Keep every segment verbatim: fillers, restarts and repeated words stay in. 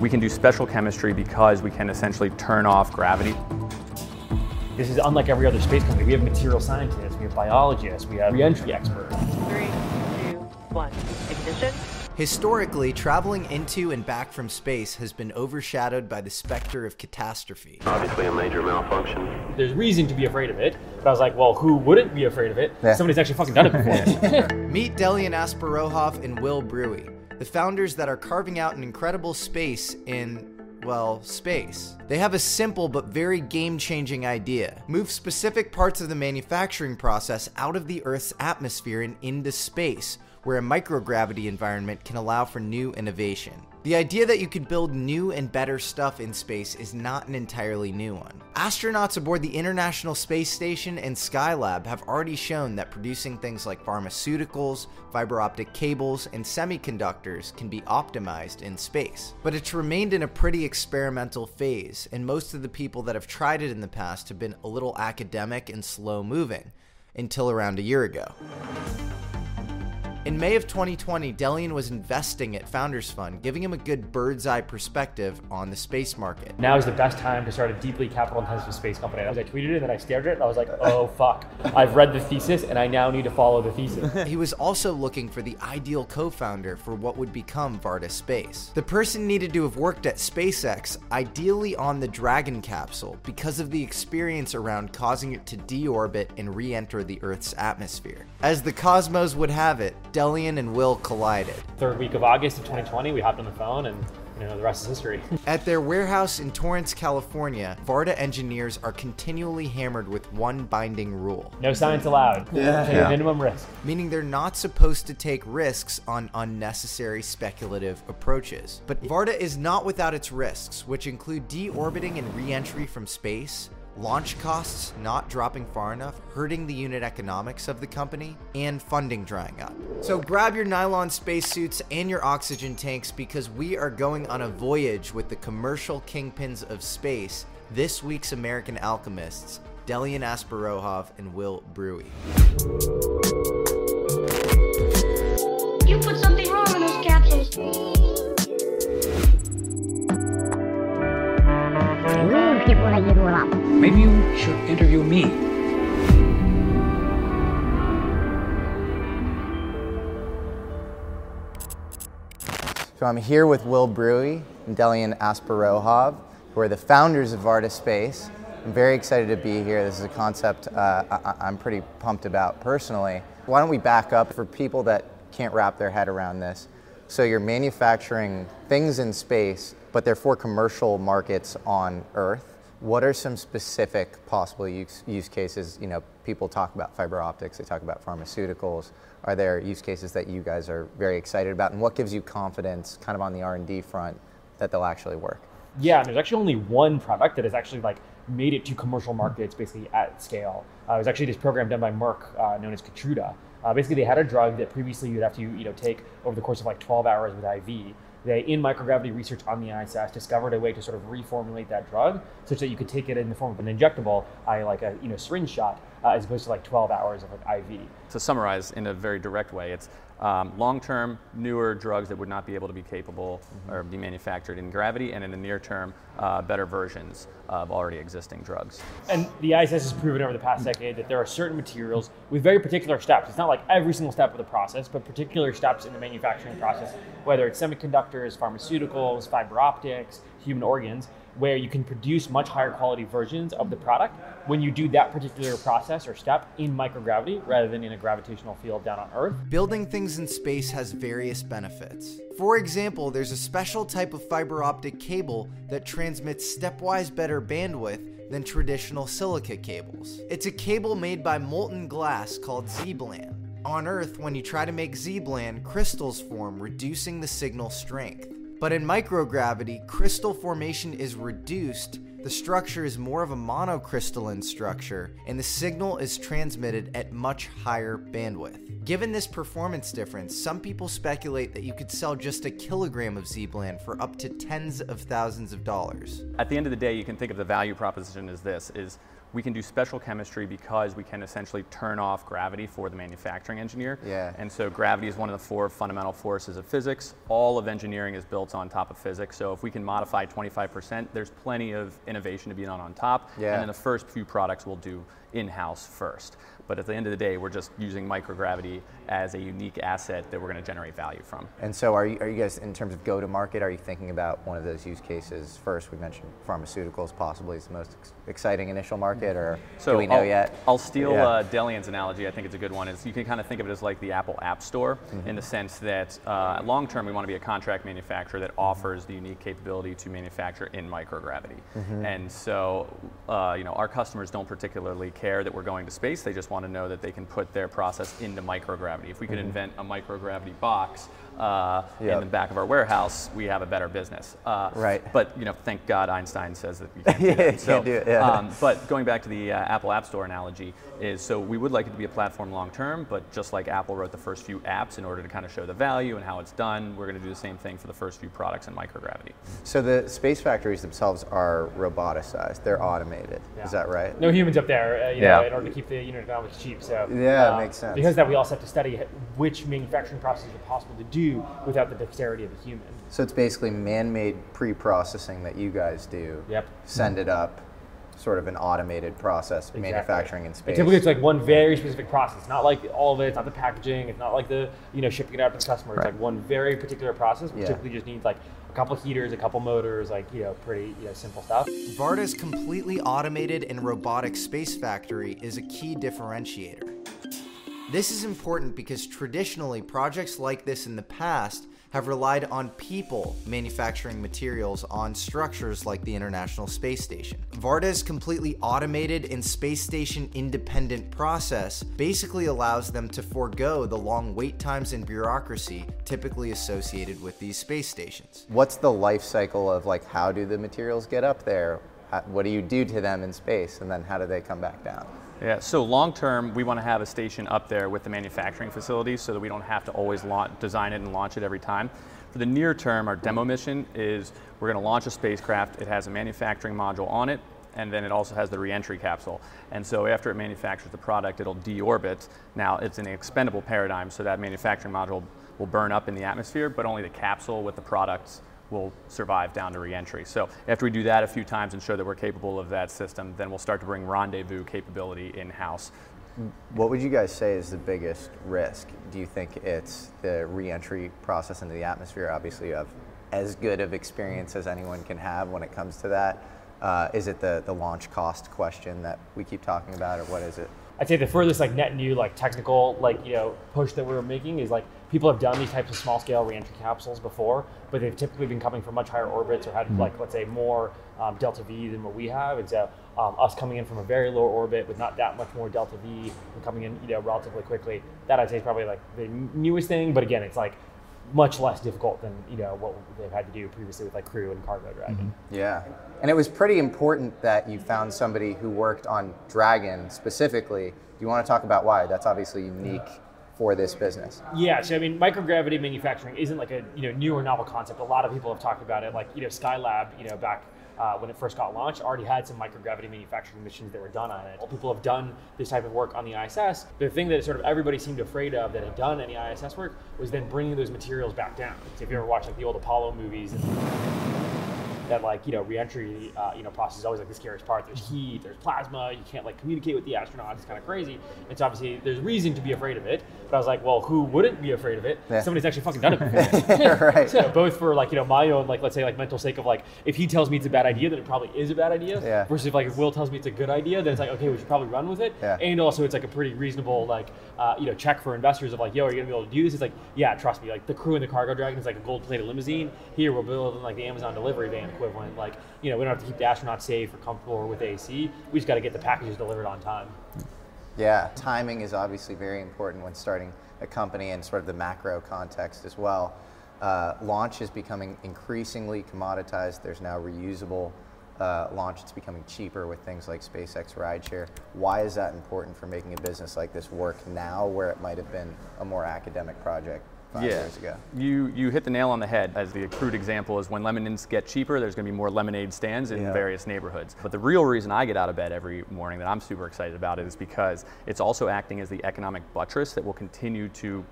We can do special chemistry because we can essentially turn off gravity. This is unlike every other space company. We have material scientists, we have biologists, we have reentry experts. Three, two, one, ignition. Historically, traveling into and back from space has been overshadowed by the specter of catastrophe. Obviously a major malfunction. There's reason to be afraid of it, but I was like, well, who wouldn't be afraid of it? Yeah. Somebody's actually fucking done it before. Meet Delian Asparouhov and Will Bruey, the founders that are carving out an incredible space in, well, space. They have a simple but very game-changing idea. Move specific parts of the manufacturing process out of the Earth's atmosphere and into space, where a microgravity environment can allow for new innovation. The idea that you could build new and better stuff in space is not an entirely new one. Astronauts aboard the International Space Station and Skylab have already shown that producing things like pharmaceuticals, fiber optic cables, and semiconductors can be optimized in space. But it's remained in a pretty experimental phase, and most of the people that have tried it in the past have been a little academic and slow-moving, until around a year ago. In May of twenty twenty, Delian was investing at Founders Fund, giving him a good bird's eye perspective on the space market. Now is the best time to start a deeply capital-intensive space company. As I tweeted it, and I stared at it, and I was like, oh fuck. I've read the thesis, and I now need to follow the thesis. He was also looking for the ideal co-founder for what would become Varda Space. The person needed to have worked at SpaceX, ideally on the Dragon capsule, because of the experience around causing it to deorbit and re-enter the Earth's atmosphere. As the cosmos would have it, Delian and Will collided. Third week of August of twenty twenty, we hopped on the phone and, you know, the rest is history. At their warehouse in Torrance, California, Varda engineers are continually hammered with one binding rule. No science allowed. Yeah. Yeah. Minimum risk. Meaning they're not supposed to take risks on unnecessary speculative approaches. But Varda is not without its risks, which include deorbiting and re-entry from space, launch costs not dropping far enough, hurting the unit economics of the company, and funding drying up. So grab your nylon spacesuits and your oxygen tanks, because we are going on a voyage with the commercial kingpins of space, this week's American alchemists, Delian Asparouhov and Will Bruey. You put something wrong in those capsules. Maybe you should interview me. So I'm here with Will Bruey and Delian Asparouhov, who are the founders of Varda Space. I'm very excited to be here. This is a concept uh, I- I'm pretty pumped about personally. Why don't we back up for people that can't wrap their head around this? So you're manufacturing things in space, but they're for commercial markets on Earth. What are some specific possible use, use cases? You know, people talk about fiber optics, they talk about pharmaceuticals. Are there use cases that you guys are very excited about? And what gives you confidence, kind of on the R and D front, that they'll actually work? Yeah, and there's actually only one product that has actually like made it to commercial markets basically at scale. Uh, it was actually this program done by Merck uh, known as Keytruda. Uh, basically, they had a drug that previously you'd have to you know take over the course of like twelve hours with I V. They, in microgravity research on the I S S, discovered a way to sort of reformulate that drug such that you could take it in the form of an injectable, I like a you know syringe shot, uh, as opposed to like twelve hours of like I V. To summarize in a very direct way, it's um, long-term, newer drugs that would not be able to be capable mm-hmm. or be manufactured in gravity, and in the near term, uh, better versions of already existing drugs. And the I S S has proven over the past decade that there are certain materials with very particular steps. It's not like every single step of the process, but particular steps in the manufacturing process, whether it's semiconductor, pharmaceuticals, fiber optics, human organs, where you can produce much higher quality versions of the product when you do that particular process or step in microgravity rather than in a gravitational field down on Earth. Building things in space has various benefits. For example, there's a special type of fiber optic cable that transmits stepwise better bandwidth than traditional silica cables. It's a cable made by molten glass called Z BLAN. On Earth, when you try to make Z BLAN, crystals form, reducing the signal strength. But in microgravity, crystal formation is reduced The structure is more of a monocrystalline structure, and the signal is transmitted at much higher bandwidth. Given this performance difference, some people speculate that you could sell just a kilogram of Z BLAN for up to tens of thousands of dollars. At the end of the day, you can think of the value proposition as this, is we can do special chemistry because we can essentially turn off gravity for the manufacturing engineer. Yeah. And so gravity is one of the four fundamental forces of physics. All of engineering is built on top of physics. So if we can modify twenty-five percent, there's plenty of innovation to be done on top. Yeah. And then the first few products we'll do in-house first. But at the end of the day, we're just using microgravity as a unique asset that we're going to generate value from. And so are you, are you guys, in terms of go-to-market, are you thinking about one of those use cases first? We mentioned pharmaceuticals possibly is the most ex exciting initial market, or so do we know I'll, yet? I'll steal yeah. uh, Delian's analogy. I think it's a good one. Is you can kind of think of it as like the Apple App Store, mm-hmm. in the sense that uh, long-term we want to be a contract manufacturer that offers the unique capability to manufacture in microgravity. Mm-hmm. And so uh, you know, our customers don't particularly care that we're going to space. They just want to know that they can put their process into microgravity. If we could mm-hmm. invent a microgravity box uh, yep. in the back of our warehouse, we have a better business. Uh, right. But you know, thank God Einstein says that you can't do that. So, can't do it, yeah. um, but going back to the uh, Apple App Store analogy, is so we would like it to be a platform long term, but just like Apple wrote the first few apps in order to kind of show the value and how it's done, we're going to do the same thing for the first few products in microgravity. So the space factories themselves are roboticized; they're automated. Yeah. Is that right? No humans up there, uh, you yeah. know, in order to keep the unit economics cheap. So yeah, uh, it makes sense. Because of that, we also have to study which manufacturing processes are possible to do without the dexterity of a human. So it's basically man-made pre-processing that you guys do. Yep. Send it up, sort of an automated process, exactly. manufacturing in space. And typically it's like one very specific process, not like all of it, it's not the packaging, it's not like the, you know, shipping it out to the customer. It's right. like one very particular process, which yeah. typically just needs like a couple heaters, a couple motors, like, you know, pretty you know, simple stuff. Varda's completely automated and robotic space factory is a key differentiator. This is important because traditionally, projects like this in the past have relied on people manufacturing materials on structures like the International Space Station. Varda's completely automated and space station independent process basically allows them to forego the long wait times and bureaucracy typically associated with these space stations. What's the life cycle of like, how do the materials get up there? What do you do to them in space? And then how do they come back down? Yeah, so long term, we want to have a station up there with the manufacturing facilities so that we don't have to always launch, design it and launch it every time. For the near term, our demo mission is we're going to launch a spacecraft. It has a manufacturing module on it, and then it also has the re-entry capsule. And so after it manufactures the product, it'll deorbit. Now, it's an expendable paradigm, so that manufacturing module will burn up in the atmosphere, but only the capsule with the products will survive down to re-entry. So after we do that a few times and show that we're capable of that system, then we'll start to bring rendezvous capability in-house. What would you guys say is the biggest risk? Do you think it's the re-entry process into the atmosphere? Obviously you have as good of experience as anyone can have when it comes to that. Uh, is it the, the launch cost question that we keep talking about, or what is it? I'd say the furthest like net new like technical like you know push that we're making is like people have done these types of small scale reentry capsules before, but they've typically been coming from much higher orbits or had mm-hmm. like let's say more um, delta V than what we have, and so um, us coming in from a very low orbit with not that much more delta V and coming in you know relatively quickly, that I'd say is probably like the newest thing. But again, it's like much less difficult than you know what they've had to do previously with like crew and cargo Dragon. Mm-hmm. Yeah, and it was pretty important that you found somebody who worked on Dragon specifically. Do you want to talk about why? That's obviously unique yeah. for this business. Yeah, so I mean, microgravity manufacturing isn't like a you know new or novel concept. A lot of people have talked about it. Like you know, Skylab, you know, back uh, when it first got launched, already had some microgravity manufacturing missions that were done on it. People have done this type of work on the I S S. The thing that sort of everybody seemed afraid of that had done any I S S work was then bringing those materials back down. So if you ever watch like the old Apollo movies, that like you know reentry uh, you know process is always like the scariest part. There's heat, there's plasma. You can't like communicate with the astronauts. It's kind of crazy. It's obviously there's reason to be afraid of it. But I was like, well, who wouldn't be afraid of it? Yeah. Somebody's actually fucking done it before. Right. So, both for like you know my own like let's say like mental sake of like if he tells me it's a bad idea, then it probably is a bad idea. Yeah. Versus if like if Will tells me it's a good idea, then it's like okay, we should probably run with it. Yeah. And also it's like a pretty reasonable like uh, you know check for investors of like yo, are you gonna be able to do this? It's like yeah, trust me. Like the crew in the cargo Dragon is like a gold-plated limousine. Here we're building like the Amazon delivery van equivalent. Like, you know, we don't have to keep the astronauts safe or comfortable or with A C. We just got to get the packages delivered on time. Yeah, timing is obviously very important when starting a company and sort of the macro context as well. Uh, launch is becoming increasingly commoditized. There's now reusable uh, launch, it's becoming cheaper with things like SpaceX rideshare. Why is that important for making a business like this work now, where it might have been a more academic project five yeah. years ago? You, you hit the nail on the head. As the crude example is, when lemons get cheaper, there's going to be more lemonade stands in yeah. various neighborhoods. But the real reason I get out of bed every morning that I'm super excited about is because it's also acting as the economic buttress that will continue to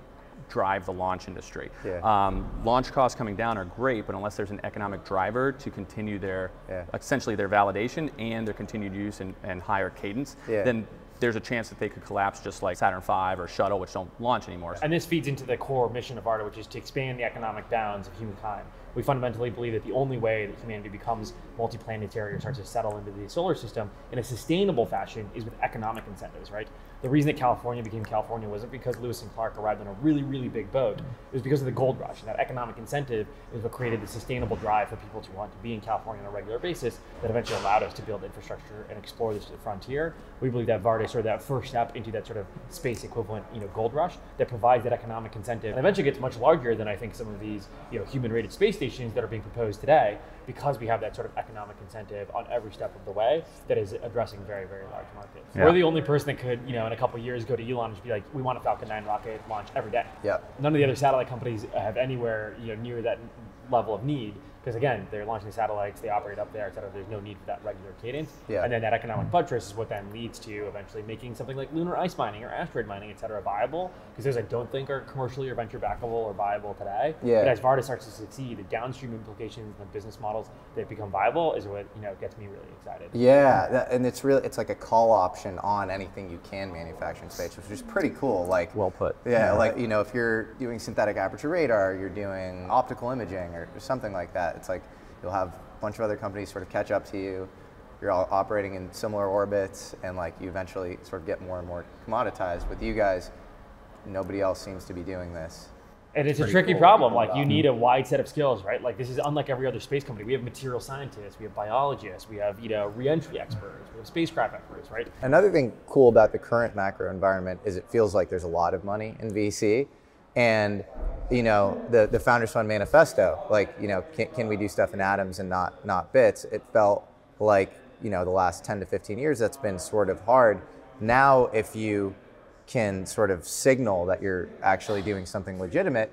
drive the launch industry. Yeah. Um, launch costs coming down are great, but unless there's an economic driver to continue their, yeah. essentially their validation and their continued use and, and higher cadence, yeah. then there's a chance that they could collapse, just like Saturn five or Shuttle, which don't launch anymore. And this feeds into the core mission of Varda, which is to expand the economic bounds of humankind. We fundamentally believe that the only way that humanity becomes multiplanetary or starts to settle into the solar system in a sustainable fashion is with economic incentives, right? The reason that California became California wasn't because Lewis and Clark arrived on a really, really big boat. It was because of the gold rush, and that economic incentive is what created the sustainable drive for people to want to be in California on a regular basis that eventually allowed us to build infrastructure and explore this frontier. We believe that Varda is sort of that first step into that sort of space equivalent, you know, gold rush that provides that economic incentive and eventually gets much larger than I think some of these, you know, human-rated space stations that are being proposed today, because we have that sort of economic incentive on every step of the way that is addressing very, very large markets. Yeah. We're the only person that could, you know, in a couple of years go to Elon and just be like, we want a Falcon nine rocket launch every day. Yeah. None of the other satellite companies have anywhere, you know, near that level of need, because again, they're launching the satellites, they operate up there, et cetera. There's no need for that regular cadence. Yeah. And then that economic buttress is what then leads to eventually making something like lunar ice mining or asteroid mining, et cetera, viable, because those I don't think are commercially or venture backable or viable today. Yeah. But as Varda starts to succeed, the downstream implications and the business models that become viable is what, you know, gets me really excited. Yeah, that, and it's really, it's like a call option on anything you can manufacture in space, which is pretty cool. Like, well put. Yeah, yeah, like, you know, if you're doing synthetic aperture radar, you're doing optical imaging or, or something like that. It's like you'll have a bunch of other companies sort of catch up to you. You're all operating in similar orbits, and like you eventually sort of get more and more commoditized. With you guys, nobody else seems to be doing this. And it's a tricky problem. Like, you need a wide set of skills, right? Like, this is unlike every other space company. We have material scientists, we have biologists, we have, you know, re-entry experts, we have spacecraft experts, right? Another thing cool about the current macro environment is it feels like there's a lot of money in V C. And, you know, the, the Founders Fund manifesto, like, you know, can, can we do stuff in atoms and not, not bits? It felt like, you know, the last ten to fifteen years, that's been sort of hard. Now, if you can sort of signal that you're actually doing something legitimate,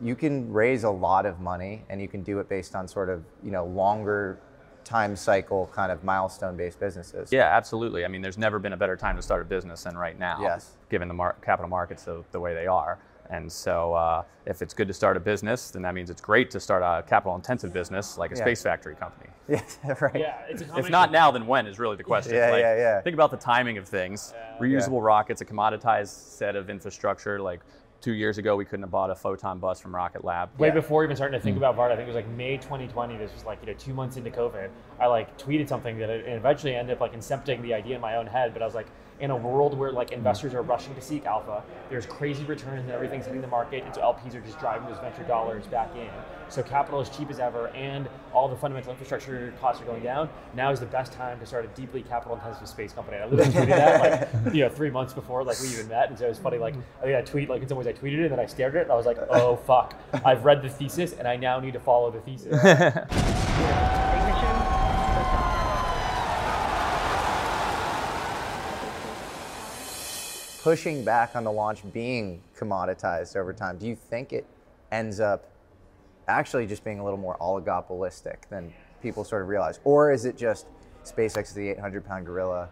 you can raise a lot of money, and you can do it based on sort of, you know, longer time cycle kind of milestone-based businesses. Yeah, absolutely. I mean, there's never been a better time to start a business than right now, yes. given the mar capital markets the, the way they are. And so uh, if it's good to start a business, then that means it's great to start a capital-intensive business like a yeah. space factory company. Yeah, right. Yeah, it's a if not now, then when is really the question. Yeah, like, yeah, yeah. Think about the timing of things. Uh, Reusable yeah. rockets, a commoditized set of infrastructure. Like, two years ago, we couldn't have bought a photon bus from Rocket Lab. Way yeah. before even starting to think about Varda, I think it was like May twenty twenty, this was like, you know, two months into COVID, I like tweeted something that it eventually ended up like incepting the idea in my own head, but I was like, in a world where like investors are rushing to seek alpha, there's crazy returns and everything's hitting the market, and so L Ps are just driving those venture dollars back in. So capital is cheap as ever, and all the fundamental infrastructure costs are going down. Now is the best time to start a deeply capital-intensive space company. And I literally tweeted that like, you know, three months before like we even met, and so it was funny. Like, I think I tweet like in some ways I tweeted it, and then I stared at it, and I was like, oh fuck, I've read the thesis, and I now need to follow the thesis. Pushing back on the launch being commoditized over time, do you think it ends up actually just being a little more oligopolistic than people sort of realize? Or is it just SpaceX is the eight hundred pound gorilla,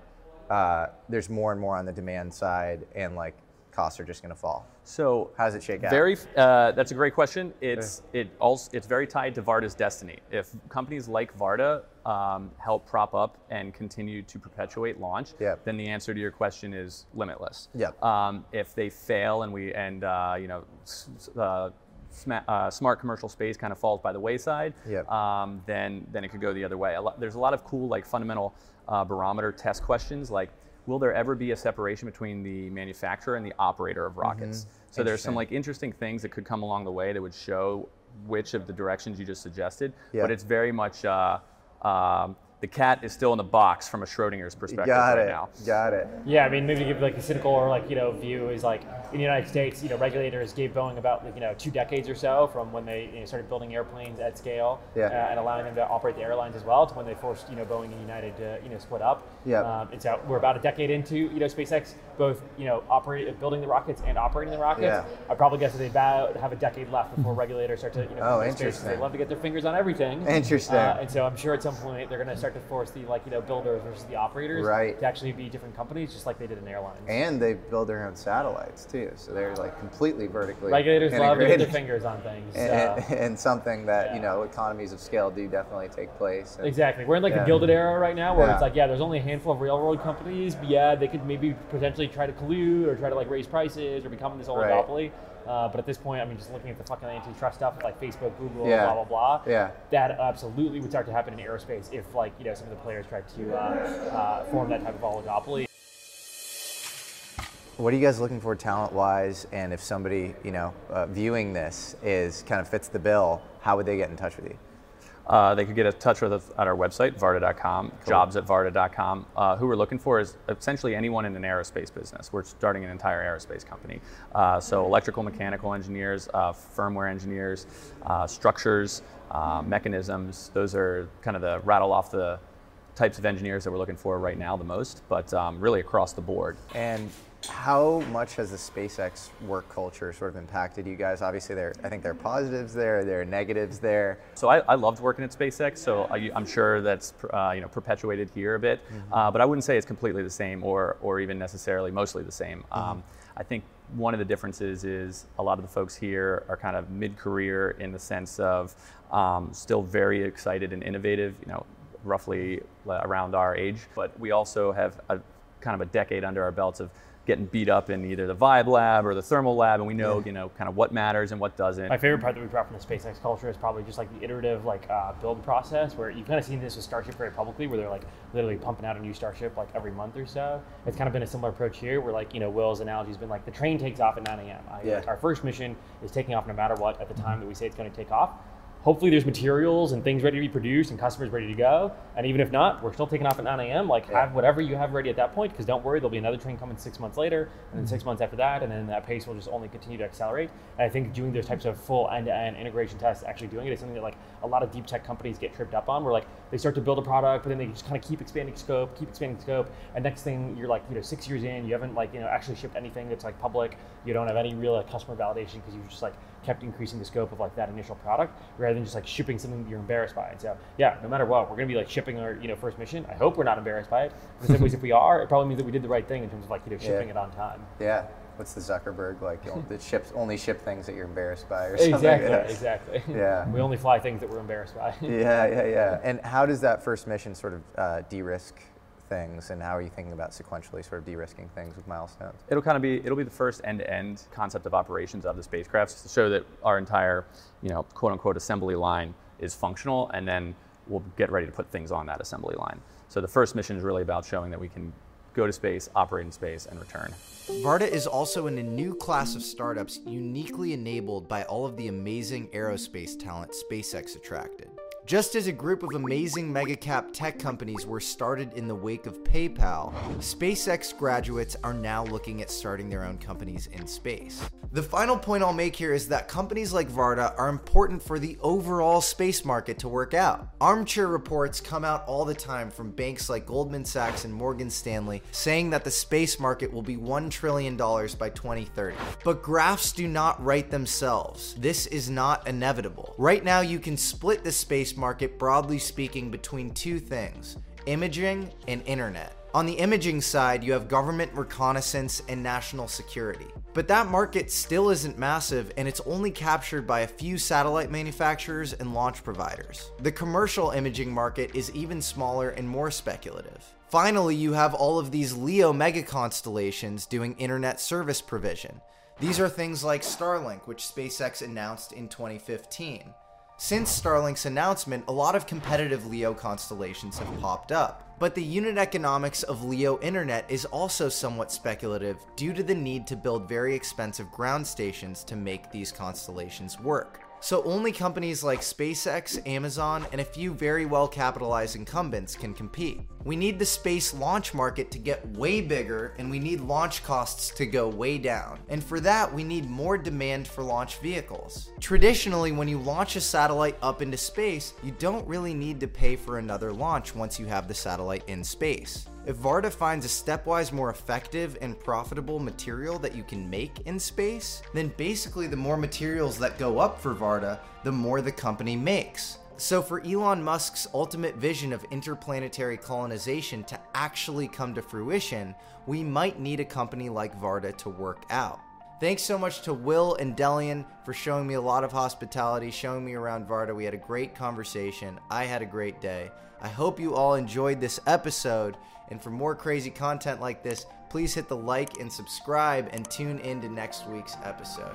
uh, there's more and more on the demand side, and like costs are just gonna fall? So how does it shake out? Very, uh, that's a great question. It's, yeah. it also, it's very tied to Varda's destiny. If companies like Varda Um, help prop up and continue to perpetuate launch, yep. then the answer to your question is limitless. Yep. Um, if they fail and we and uh, you know, uh, sma uh, smart commercial space kind of falls by the wayside, yep. um, then then it could go the other way. A lot, there's a lot of cool like fundamental uh, barometer test questions like, will there ever be a separation between the manufacturer and the operator of rockets? Mm-hmm. So there's some like interesting things that could come along the way that would show which of the directions you just suggested. Yep. But it's very much. Uh, Um, the cat is still in the box from a Schrodinger's perspective Got right it. now. Got it. Yeah, I mean, maybe to give like a cynical or like, you know, view is like in the United States, you know, regulators gave Boeing about like, you know, two decades or so from when they you know, started building airplanes at scale yeah. uh, and allowing them to operate the airlines as well to when they forced, you know, Boeing and United to, you know, split up. Yeah. Um, and so we're about a decade into, you know, SpaceX both, you know, operate, building the rockets and operating the rockets. Yeah. I probably guess that they about have a decade left before regulators start to, you know, oh, interesting. Space, they love to get their fingers on everything. Interesting. Uh, and so I'm sure at some point they're going to start to force the like you know builders versus the operators right. to actually be different companies, just like they did in airlines. And they build their own satellites too, so they're like completely vertically Regulators integrated. Love to get their fingers on things. And, uh, and, and something that yeah. you know economies of scale do definitely take place. And, exactly, we're in like yeah. a Gilded Era right now where yeah. it's like yeah, there's only a handful of railroad companies, but yeah, they could maybe potentially try to collude or try to like raise prices or become this oligopoly. Right. Uh, but at this point, I mean, just looking at the fucking antitrust stuff with like Facebook, Google, yeah. blah, blah, blah, yeah. that absolutely would start to happen in aerospace if like, you know, some of the players tried to uh, uh, form that type of oligopoly. What are you guys looking for talent-wise? And if somebody, you know, uh, viewing this is kind of fits the bill, how would they get in touch with you? Uh, they could get in touch with us at our website, varda dot com, cool. jobs at varda dot com. Uh, who we're looking for is essentially anyone in an aerospace business. We're starting an entire aerospace company. Uh, so electrical, mechanical engineers, uh, firmware engineers, uh, structures, uh, mechanisms. Those are kind of the rattle off the types of engineers that we're looking for right now the most, but um, really across the board. And how much has the SpaceX work culture sort of impacted you guys? Obviously, there I think there are positives there, there are negatives there. So I, I loved working at SpaceX, so I, I'm sure that's uh, you know perpetuated here a bit, mm-hmm. uh, but I wouldn't say it's completely the same or or even necessarily mostly the same. Mm-hmm. Um, I think one of the differences is a lot of the folks here are kind of mid-career in the sense of um, still very excited and innovative, you know, roughly around our age, but we also have a kind of a decade under our belts of getting beat up in either the Vibe Lab or the Thermal Lab, and we know, you know, kind of what matters and what doesn't. My favorite part that we brought from the SpaceX culture is probably just like the iterative like uh, build process, where you've kind of seen this with Starship very publicly, where they're like literally pumping out a new Starship like every month or so. It's kind of been a similar approach here, where like, you know, Will's analogy has been like the train takes off at nine a m Yeah. Like, our first mission is taking off no matter what at the time that we say it's going to take off. Hopefully there's materials and things ready to be produced and customers ready to go. And even if not, we're still taking off at nine a m Like yeah. have whatever you have ready at that point, because don't worry, there'll be another train coming six months later and then six months after that. And then that pace will just only continue to accelerate. And I think doing those types of full end-to-end integration tests, actually doing it is something that like a lot of deep tech companies get tripped up on, where like they start to build a product, but then they just kind of keep expanding scope, keep expanding scope. And next thing you're like, you know, six years in, you haven't like, you know, actually shipped anything that's like public. You don't have any real like customer validation because you've just like kept increasing the scope of like that initial product, rather than just like shipping something that you're embarrassed by. And so yeah, no matter what, we're gonna be like shipping our you know first mission. I hope we're not embarrassed by it. But in some ways, if we are, it probably means that we did the right thing in terms of like you know shipping yeah. it on time. Yeah. What's the Zuckerberg like? You know, the ships only ship things that you're embarrassed by, or something. Exactly. Like that. Exactly. Yeah. We only fly things that we're embarrassed by. yeah, yeah, yeah. And how does that first mission sort of uh, de-risk things, and how are you thinking about sequentially sort of de-risking things with milestones? It'll kind of be, it'll be the first end-to-end concept of operations of the spacecraft to show that our entire, you know, quote-unquote assembly line is functional, and then we'll get ready to put things on that assembly line. So the first mission is really about showing that we can go to space, operate in space, and return. Varda is also in a new class of startups uniquely enabled by all of the amazing aerospace talent SpaceX attracted. Just as a group of amazing mega-cap tech companies were started in the wake of PayPal, SpaceX graduates are now looking at starting their own companies in space. The final point I'll make here is that companies like Varda are important for the overall space market to work out. Armchair reports come out all the time from banks like Goldman Sachs and Morgan Stanley saying that the space market will be one trillion dollars by twenty thirty. But graphs do not write themselves. This is not inevitable. Right now, you can split the space market, broadly speaking, between two things: imaging and internet. On the imaging side, you have government reconnaissance and national security. But that market still isn't massive, and it's only captured by a few satellite manufacturers and launch providers. The commercial imaging market is even smaller and more speculative. Finally, you have all of these LEO megaconstellations doing internet service provision. These are things like Starlink, which SpaceX announced in twenty fifteen. Since Starlink's announcement, a lot of competitive LEO constellations have popped up, but the unit economics of LEO internet is also somewhat speculative due to the need to build very expensive ground stations to make these constellations work. So only companies like SpaceX, Amazon, and a few very well-capitalized incumbents can compete. We need the space launch market to get way bigger, and we need launch costs to go way down. And for that, we need more demand for launch vehicles. Traditionally, when you launch a satellite up into space, you don't really need to pay for another launch once you have the satellite in space. If Varda finds a stepwise more effective and profitable material that you can make in space, then basically the more materials that go up for Varda, the more the company makes. So for Elon Musk's ultimate vision of interplanetary colonization to actually come to fruition, we might need a company like Varda to work out. Thanks so much to Will and Delian for showing me a lot of hospitality, showing me around Varda. We had a great conversation. I had a great day. I hope you all enjoyed this episode. And for more crazy content like this, please hit the like and subscribe and tune in to next week's episode.